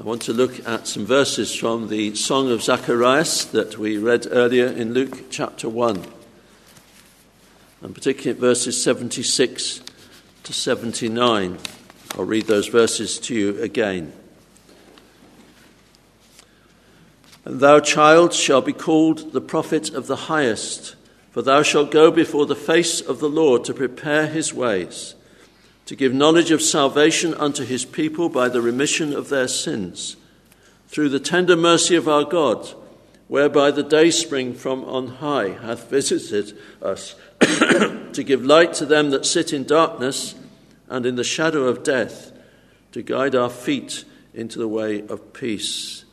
I want to look at some verses from the Song of Zacharias that we read earlier in Luke chapter 1, and particularly verses 76 to 79. I'll read those verses to you again. "And thou, child, shalt be called the prophet of the highest, for thou shalt go before the face of the Lord to prepare his ways, to give knowledge of salvation unto his people by the remission of their sins, through the tender mercy of our God, whereby the dayspring from on high hath visited us, to give light to them that sit in darkness and in the shadow of death, to guide our feet into the way of peace."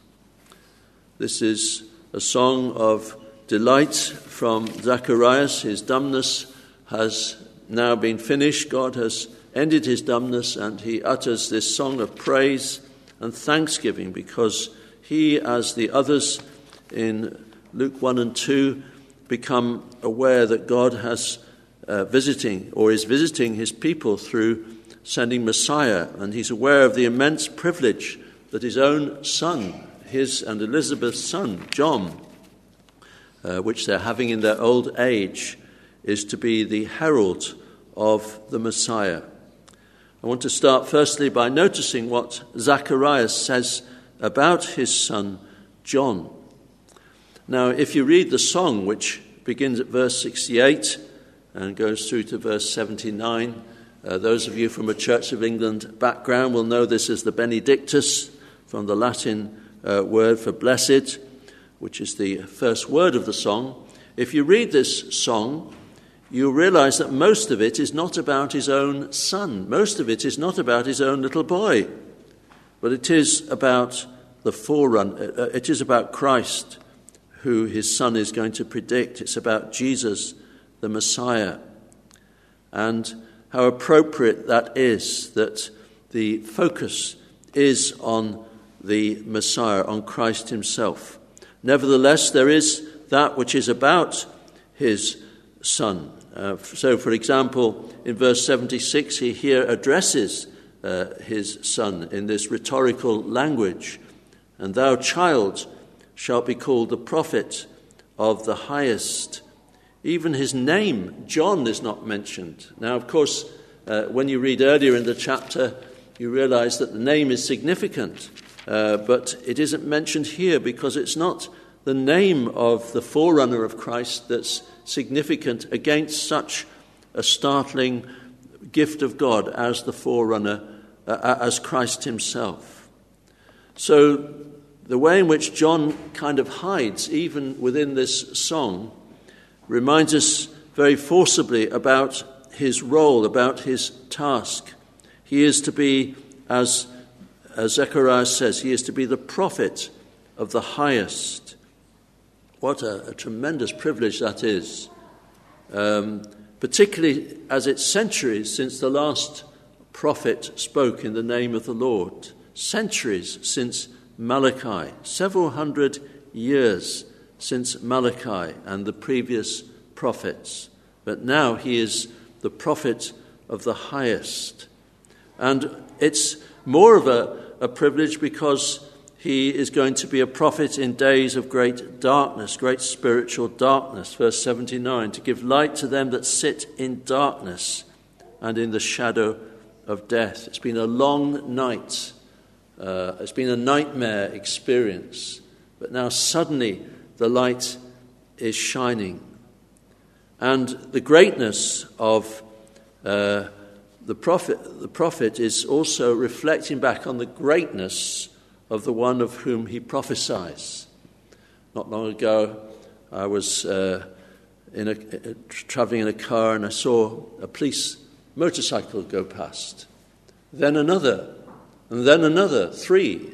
This is a song of delight from Zacharias. His dumbness has now been finished. God has ended his dumbness, and he utters this song of praise and thanksgiving because he, as the others in Luke 1 and 2, become aware that God has is visiting his people through sending Messiah, and he's aware of the immense privilege that his own son, his and Elizabeth's son, John, which they're having in their old age, is to be the herald of the Messiah. I want to start firstly by noticing what Zacharias says about his son John. Now, if you read the song, which begins at verse 68 and goes through to verse 79, those of you from a Church of England background will know this as the Benedictus, from the Latin word for blessed, which is the first word of the song. If you read this song, you'll realize that most of it is not about his own son. Most of it is not about his own little boy. But it is about the forerunner. It is about Christ, who his son is going to predict. It's about Jesus, the Messiah. And how appropriate that is, that the focus is on the Messiah, on Christ himself. Nevertheless, there is that which is about his son. So, for example, in verse 76, he here addresses his son in this rhetorical language. "And thou, child, shalt be called the prophet of the highest." Even his name, John, is not mentioned. Now, of course, when you read earlier in the chapter, you realize that the name is significant. But it isn't mentioned here because it's not the name of the forerunner of Christ that's significant against such a startling gift of God as the forerunner, as Christ himself. So the way in which John kind of hides, even within this song, reminds us very forcibly about his role, about his task. He is to be, as Zechariah says, he is to be the prophet of the highest. What a tremendous privilege that is, particularly as it's centuries since the last prophet spoke in the name of the Lord. Centuries since Malachi, several hundred years since Malachi and the previous prophets. But now he is the prophet of the highest. And it's more of a privilege because he is going to be a prophet in days of great darkness, great spiritual darkness. Verse 79, "to give light to them that sit in darkness and in the shadow of death." It's been a long night. It's been a nightmare experience. But now suddenly the light is shining. And the greatness of the prophet is also reflecting back on the greatness of the one of whom he prophesies. Not long ago, I was travelling in a car, and I saw a police motorcycle go past. Then another, and then another, three,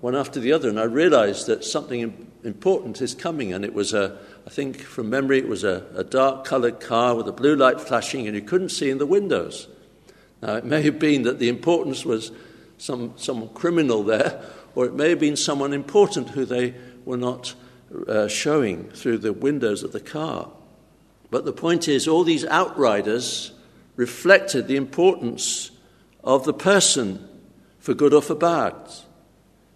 one after the other. And I realised that something important is coming. And it was a dark-coloured car with a blue light flashing, and you couldn't see in the windows. Now, it may have been that the importance was some criminal there, or it may have been someone important who they were not showing through the windows of the car. But the point is, all these outriders reflected the importance of the person, for good or for bad.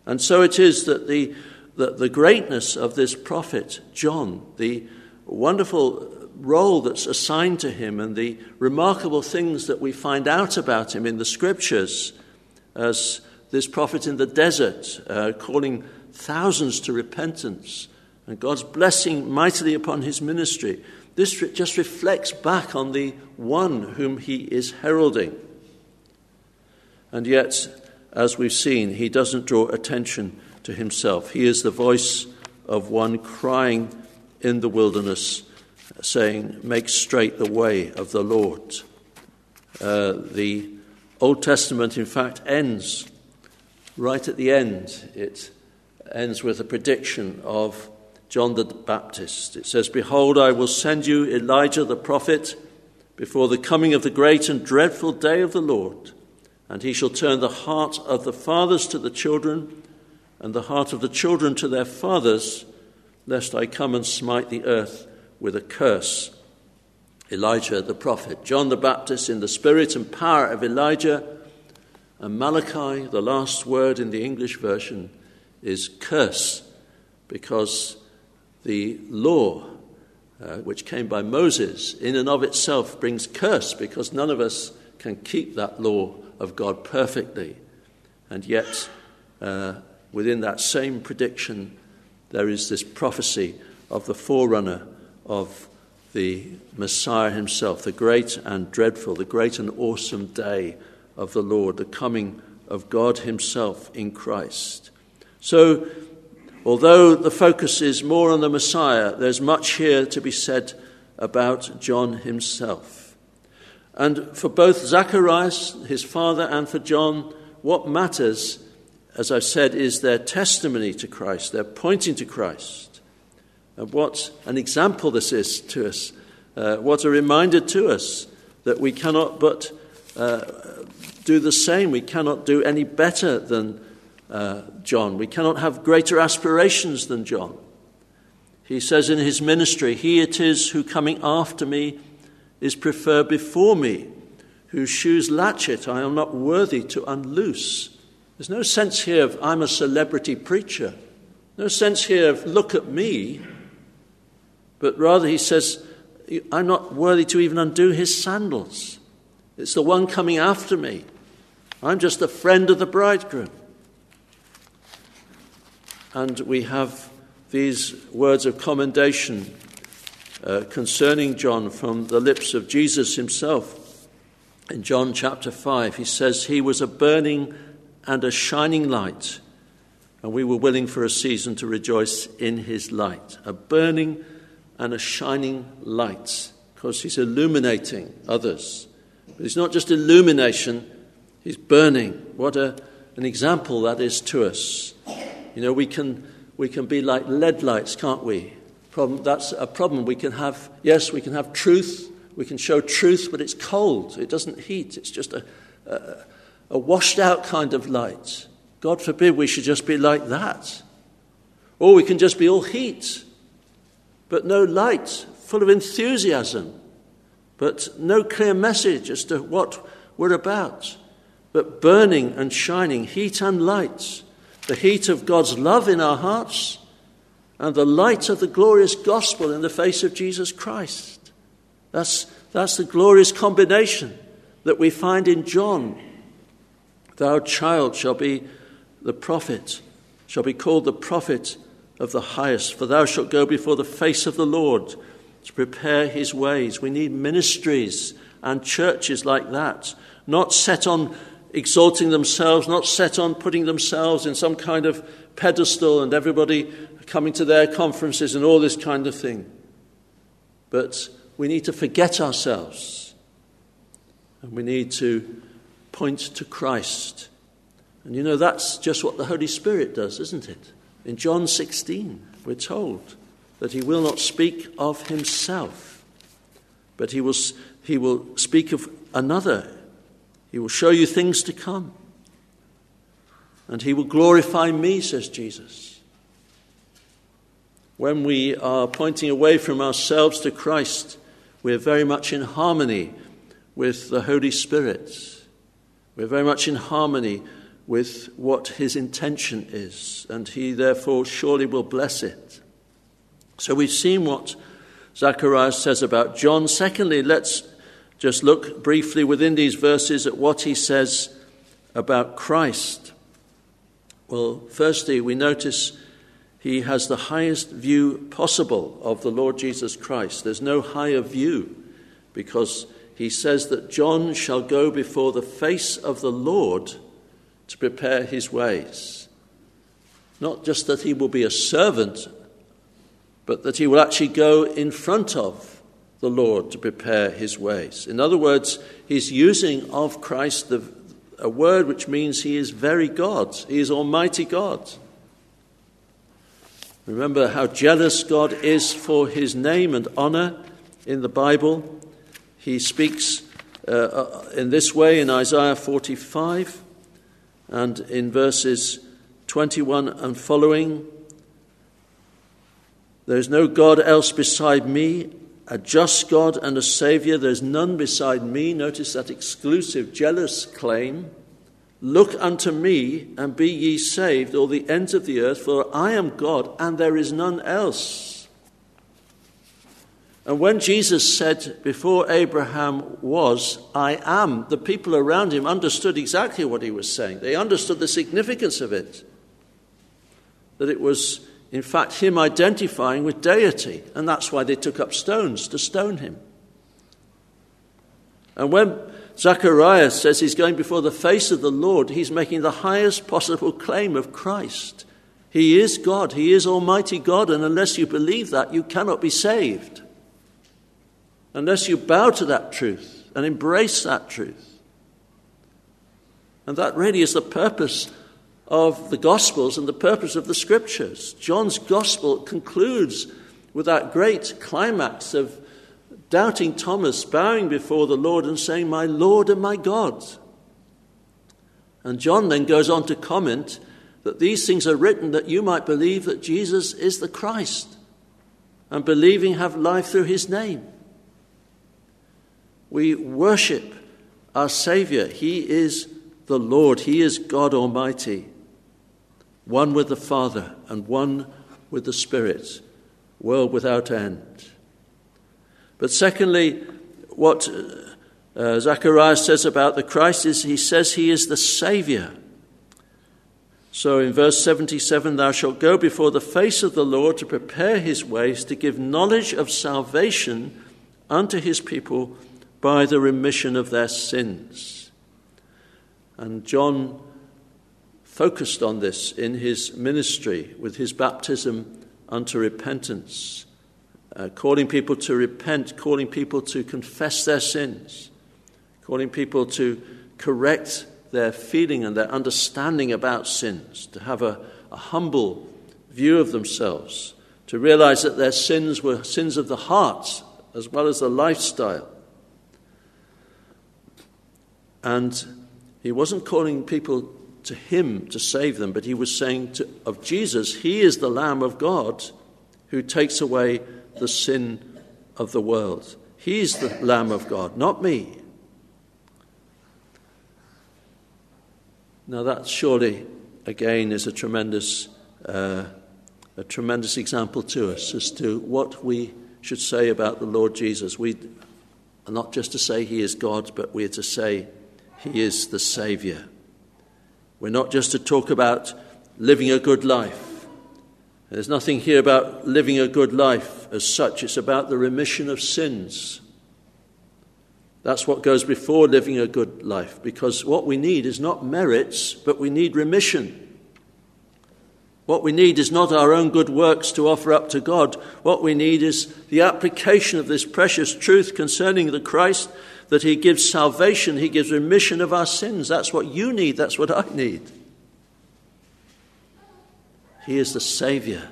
And so it is that the greatness of this prophet John, the wonderful role that's assigned to him and the remarkable things that we find out about him in the scriptures, as this prophet in the desert calling thousands to repentance and God's blessing mightily upon his ministry. This just reflects back on the one whom he is heralding. And yet, as we've seen, he doesn't draw attention to himself. He is the voice of one crying in the wilderness, saying, "Make straight the way of the Lord." The Old Testament, in fact, ends right at the end. It ends with a prediction of John the Baptist. It says, "Behold, I will send you Elijah the prophet before the coming of the great and dreadful day of the Lord, and he shall turn the heart of the fathers to the children and the heart of the children to their fathers, lest I come and smite the earth with a curse." Elijah the prophet, John the Baptist in the spirit and power of Elijah, and Malachi, the last word in the English version, is curse, because the law, which came by Moses, in and of itself brings curse, because none of us can keep that law of God perfectly. And yet, within that same prediction, there is this prophecy of the forerunner of the Messiah himself, the great and dreadful, the great and awesome day of the Lord, the coming of God himself in Christ. So, although the focus is more on the Messiah, there's much here to be said about John himself. And for both Zacharias, his father, and for John, what matters, as I've said, is their testimony to Christ, their pointing to Christ. And what an example this is to us. What a reminder to us that we cannot but do the same. We cannot do any better than John. We cannot have greater aspirations than John. He says in his ministry, "He it is who coming after me is preferred before me, whose shoes latchet I am not worthy to unloose." There's no sense here of "I'm a celebrity preacher." No sense here of "look at me." But rather he says, "I'm not worthy to even undo his sandals." It's the one coming after me. I'm just the friend of the bridegroom. And we have these words of commendation concerning John from the lips of Jesus himself. In John chapter 5, he says, "He was a burning and a shining light, and we were willing for a season to rejoice in his light." A burning and a shining light, because he's illuminating others. But it's not just illumination, he's burning. What an example that is to us. You know, we can be like lead lights, can't we? That's a problem. We can have truth. We can show truth, but it's cold. It doesn't heat. It's just a washed-out kind of light. God forbid we should just be like that. Or we can just be all heat, but no light, full of enthusiasm, but no clear message as to what we're about. But burning and shining, heat and light. The heat of God's love in our hearts and the light of the glorious gospel in the face of Jesus Christ. That's the glorious combination that we find in John. "Thou child shall be called the prophet of the highest, for thou shalt go before the face of the Lord to prepare his ways." We need ministries and churches like that, not set on exalting themselves, not set on putting themselves in some kind of pedestal and everybody coming to their conferences and all this kind of thing. But we need to forget ourselves, and we need to point to Christ. And you know, that's just what the Holy Spirit does, isn't it? In John 16, we're told that he will not speak of himself, but he will speak of another. He will show you things to come. And he will glorify me, says Jesus. When we are pointing away from ourselves to Christ, we're very much in harmony with the Holy Spirit. We're very much in harmony with what his intention is, and he therefore surely will bless it. So we've seen what Zechariah says about John. Secondly, let's just look briefly within these verses at what he says about Christ. Well, firstly, we notice he has the highest view possible of the Lord Jesus Christ. There's no higher view, because he says that John shall go before the face of the Lord to prepare his ways. Not just that he will be a servant, but that he will actually go in front of the Lord to prepare his ways. In other words, he's using of Christ a word which means he is very God. He is Almighty God. Remember how jealous God is for his name and honor in the Bible. He speaks in this way in Isaiah 45 and in verses 21 and following. There is no God else beside me, a just God and a Saviour. There is none beside me. Notice that exclusive, jealous claim. Look unto me and be ye saved, all the ends of the earth, for I am God and there is none else. And when Jesus said, before Abraham was, I am, the people around him understood exactly what he was saying. They understood the significance of it, that it was, in fact, him identifying with deity. And that's why they took up stones to stone him. And when Zechariah says he's going before the face of the Lord, he's making the highest possible claim of Christ. He is God. He is Almighty God. And unless you believe that, you cannot be saved. Unless you bow to that truth and embrace that truth. And that really is the purpose of the Gospels and the purpose of the Scriptures. John's Gospel concludes with that great climax of doubting Thomas bowing before the Lord and saying, my Lord and my God. And John then goes on to comment that these things are written that you might believe that Jesus is the Christ, and believing have life through his name. We worship our Saviour. He is the Lord. He is God Almighty, one with the Father and one with the Spirit, world without end. But secondly, what Zechariah says about the Christ is he says he is the Saviour. So in verse 77, thou shalt go before the face of the Lord to prepare his ways, to give knowledge of salvation unto his people by the remission of their sins. And John focused on this in his ministry with his baptism unto repentance, calling people to repent, calling people to confess their sins, calling people to correct their feeling and their understanding about sins, to have a humble view of themselves, to realize that their sins were sins of the heart as well as the lifestyle. And he wasn't calling people to him to save them, but he was saying of Jesus, he is the Lamb of God who takes away the sin of the world. He is the Lamb of God, not me. Now that surely, again, is a tremendous example to us as to what we should say about the Lord Jesus. We are not just to say he is God, but we are to say he is the Saviour. We're not just to talk about living a good life. There's nothing here about living a good life as such. It's about the remission of sins. That's what goes before living a good life, because what we need is not merits, but we need remission. What we need is not our own good works to offer up to God. What we need is the application of this precious truth concerning the Christ, that he gives salvation, he gives remission of our sins. That's what you need, that's what I need. He is the Saviour.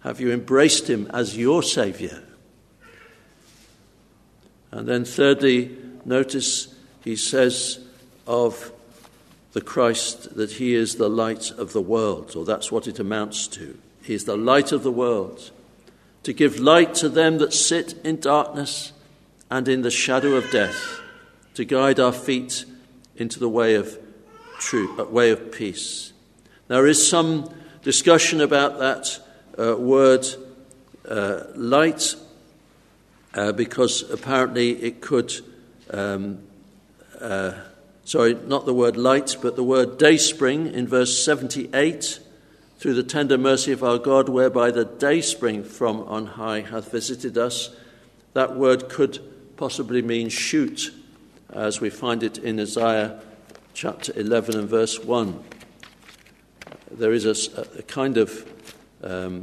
Have you embraced him as your Saviour? And then thirdly, notice he says of the Christ that he is the light of the world, or that's what it amounts to. He is the light of the world, to give light to them that sit in darkness and in the shadow of death, to guide our feet into the way of way of peace. There is some discussion about that word light, because apparently it could, sorry, not the word light, but the word dayspring in verse 78, through the tender mercy of our God, whereby the dayspring from on high hath visited us. That word could possibly mean shoot, as we find it in Isaiah chapter 11 and verse 1. There is a kind of a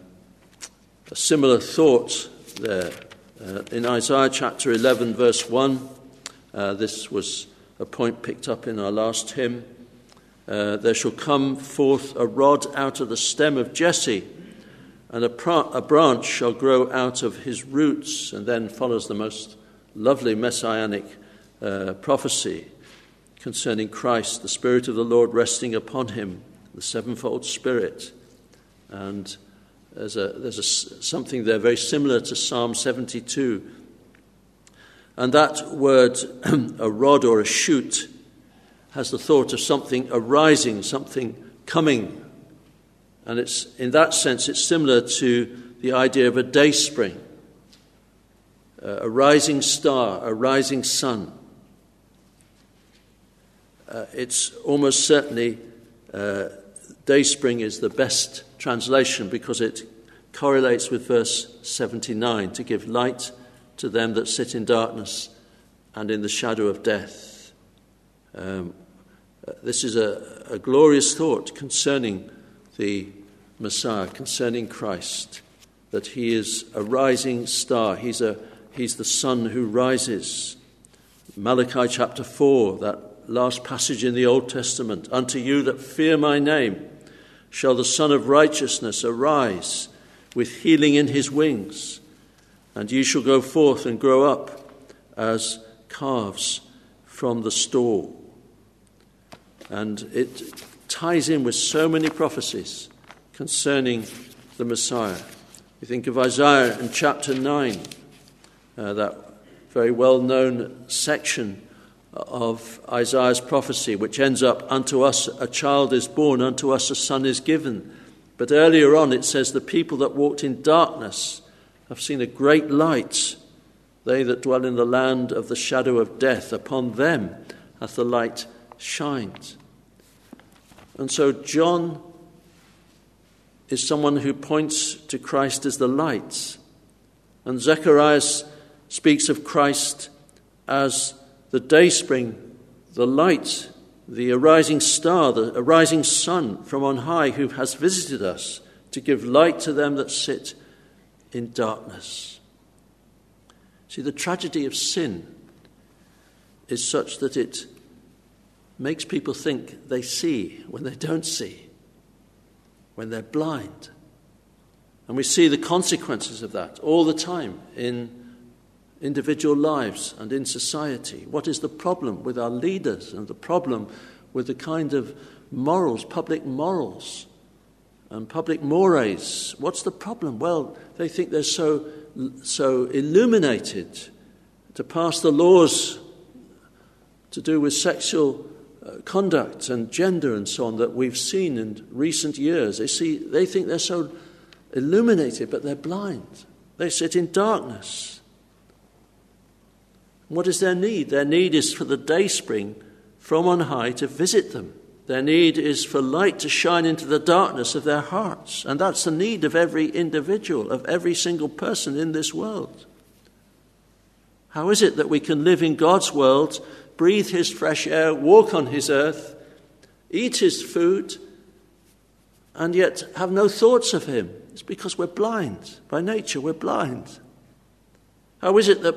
similar thought there. In Isaiah chapter 11 verse 1, this was a point picked up in our last hymn, there shall come forth a rod out of the stem of Jesse, and a branch shall grow out of his roots. And then follows the most lovely messianic prophecy concerning Christ, the Spirit of the Lord resting upon him, the sevenfold Spirit. And there's something there very similar to Psalm 72. And that word, a rod or a shoot, has the thought of something arising, something coming. And it's in that sense, it's similar to the idea of a dayspring, a rising star, a rising sun. It's almost certainly dayspring is the best translation, because it correlates with verse 79, to give light to them that sit in darkness and in the shadow of death. This is a glorious thought concerning the Messiah, concerning Christ, that he is a rising star. He's the sun who rises. Malachi chapter 4, that last passage in the Old Testament, unto you that fear my name shall the Son of Righteousness arise with healing in his wings, and ye shall go forth and grow up as calves from the stall. And it ties in with so many prophecies concerning the Messiah. You think of Isaiah in chapter 9, that very well-known section of Isaiah's prophecy, which ends up, unto us a child is born, unto us a son is given. But earlier on it says, the people that walked in darkness have seen a great light. They that dwell in the land of the shadow of death, upon them hath the light shined. And so John is someone who points to Christ as the light. And Zechariah speaks of Christ as the dayspring, the light, the arising star, the arising sun from on high, who has visited us to give light to them that sit in darkness. See, the tragedy of sin is such that it makes people think they see when they don't see, when they're blind. And we see the consequences of that all the time in individual lives and in society. What is the problem with our leaders, and the problem with the kind of morals, public morals and public mores? What's the problem? Well, they think they're so illuminated to pass the laws to do with sexual conduct and gender and so on that we've seen in recent years. They think they're so illuminated, but they're blind. They sit in darkness. What is their need? Their need is for the dayspring from on high to visit them. Their need is for light to shine into the darkness of their hearts. And that's the need of every individual, of every single person in this world. How is it that we can live in God's world, breathe his fresh air, walk on his earth, eat his food, and yet have no thoughts of him? It's because we're blind. By nature, we're blind. How is it that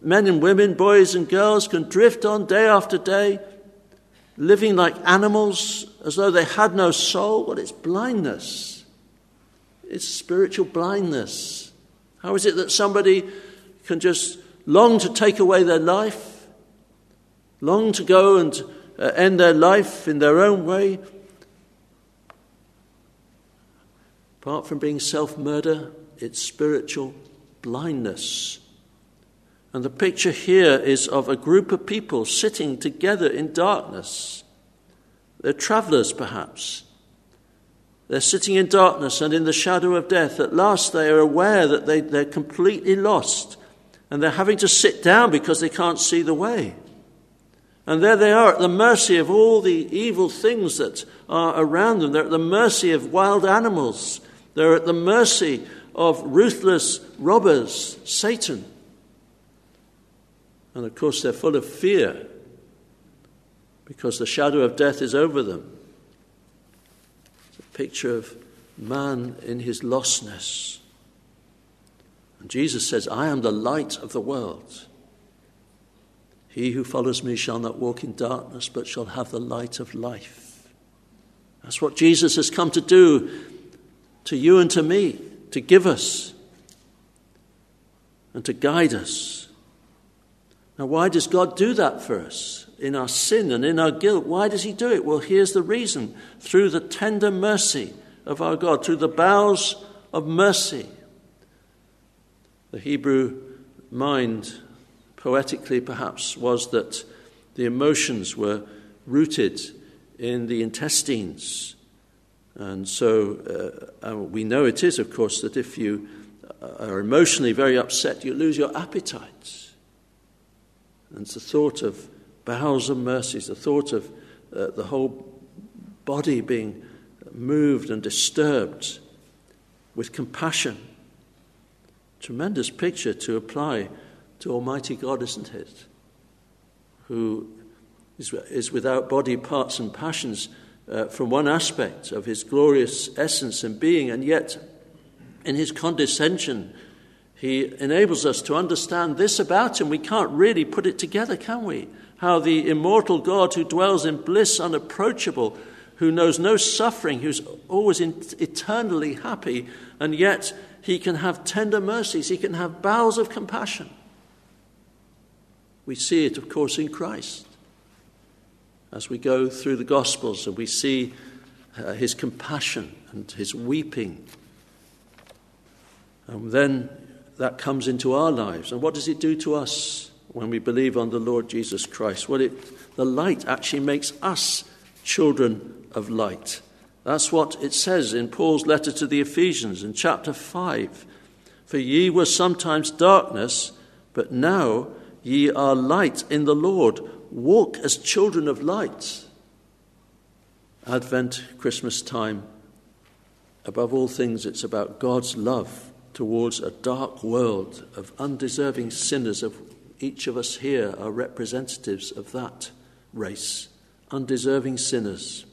men and women, boys and girls can drift on day after day, living like animals as though they had no soul? Well, it's blindness. It's spiritual blindness. How is it that somebody can just long to take away their life, long to go and end their life in their own way? Apart from being self-murder, it's spiritual blindness. And the picture here is of a group of people sitting together in darkness. They're travellers, perhaps. They're sitting in darkness and in the shadow of death. At last they are aware that they're completely lost, and they're having to sit down because they can't see the way. And there they are at the mercy of all the evil things that are around them. They're at the mercy of wild animals. They're at the mercy of ruthless robbers, Satan. And of course they're full of fear because the shadow of death is over them. It's a picture of man in his lostness. And Jesus says, I am the light of the world. He who follows me shall not walk in darkness, but shall have the light of life. That's what Jesus has come to do to you and to me, to give us and to guide us. Now, why does God do that for us in our sin and in our guilt? Why does he do it? Well, here's the reason. Through the tender mercy of our God, through the bowels of mercy. The Hebrew mind, poetically perhaps, was that the emotions were rooted in the intestines. And so we know it is, of course, that if you are emotionally very upset, you lose your appetite. And it's the thought of bowels of mercies, the thought of the whole body being moved and disturbed with compassion. Tremendous picture to apply to Almighty God, isn't it? Who is without body, parts and passions from one aspect of his glorious essence and being, and yet in his condescension he enables us to understand this about him. We can't really put it together, can we? How the immortal God who dwells in bliss unapproachable, who knows no suffering, who's always eternally happy, and yet he can have tender mercies. He can have bowels of compassion. We see it, of course, in Christ. As we go through the Gospels and we see his compassion and his weeping. And then that comes into our lives. And what does it do to us when we believe on the Lord Jesus Christ? Well, the light actually makes us children of light. That's what it says in Paul's letter to the Ephesians in chapter 5. For ye were sometimes darkness, but now ye are light in the Lord. Walk as children of light. Advent, Christmas time. Above all things, it's about God's love towards a dark world of undeserving sinners. Of each of us here are representatives of that race. Undeserving sinners.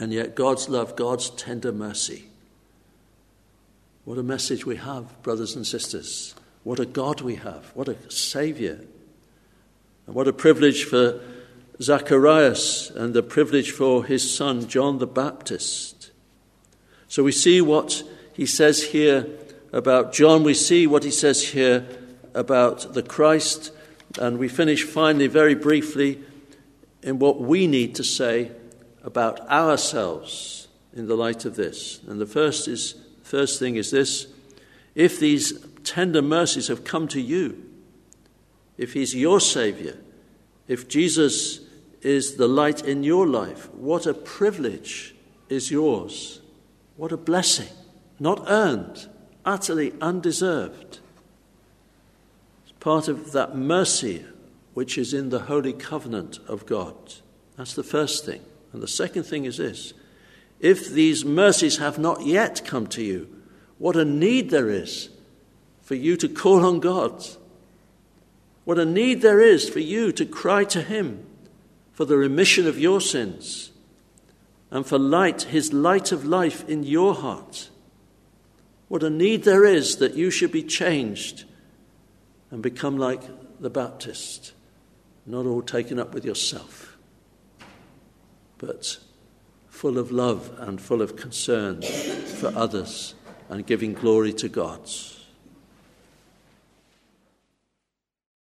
And yet God's love, God's tender mercy. What a message we have, brothers and sisters. What a God we have. What a Saviour. And what a privilege for Zacharias and the privilege for his son, John the Baptist. So we see what he says here about John. We see what he says here about the Christ. And we finish finally, very briefly, in what we need to say about ourselves in the light of this. And the first thing is this: if these tender mercies have come to you, if he's your Saviour, if Jesus is the light in your life, what a privilege is yours. What a blessing, not earned, utterly undeserved. It's part of that mercy which is in the Holy Covenant of God. That's the first thing. And the second thing is this: if these mercies have not yet come to you, what a need there is for you to call on God. What a need there is for you to cry to him for the remission of your sins and for light, his light of life in your heart. What a need there is that you should be changed and become like the Baptist, not all taken up with yourself, but full of love and full of concern for others and giving glory to God.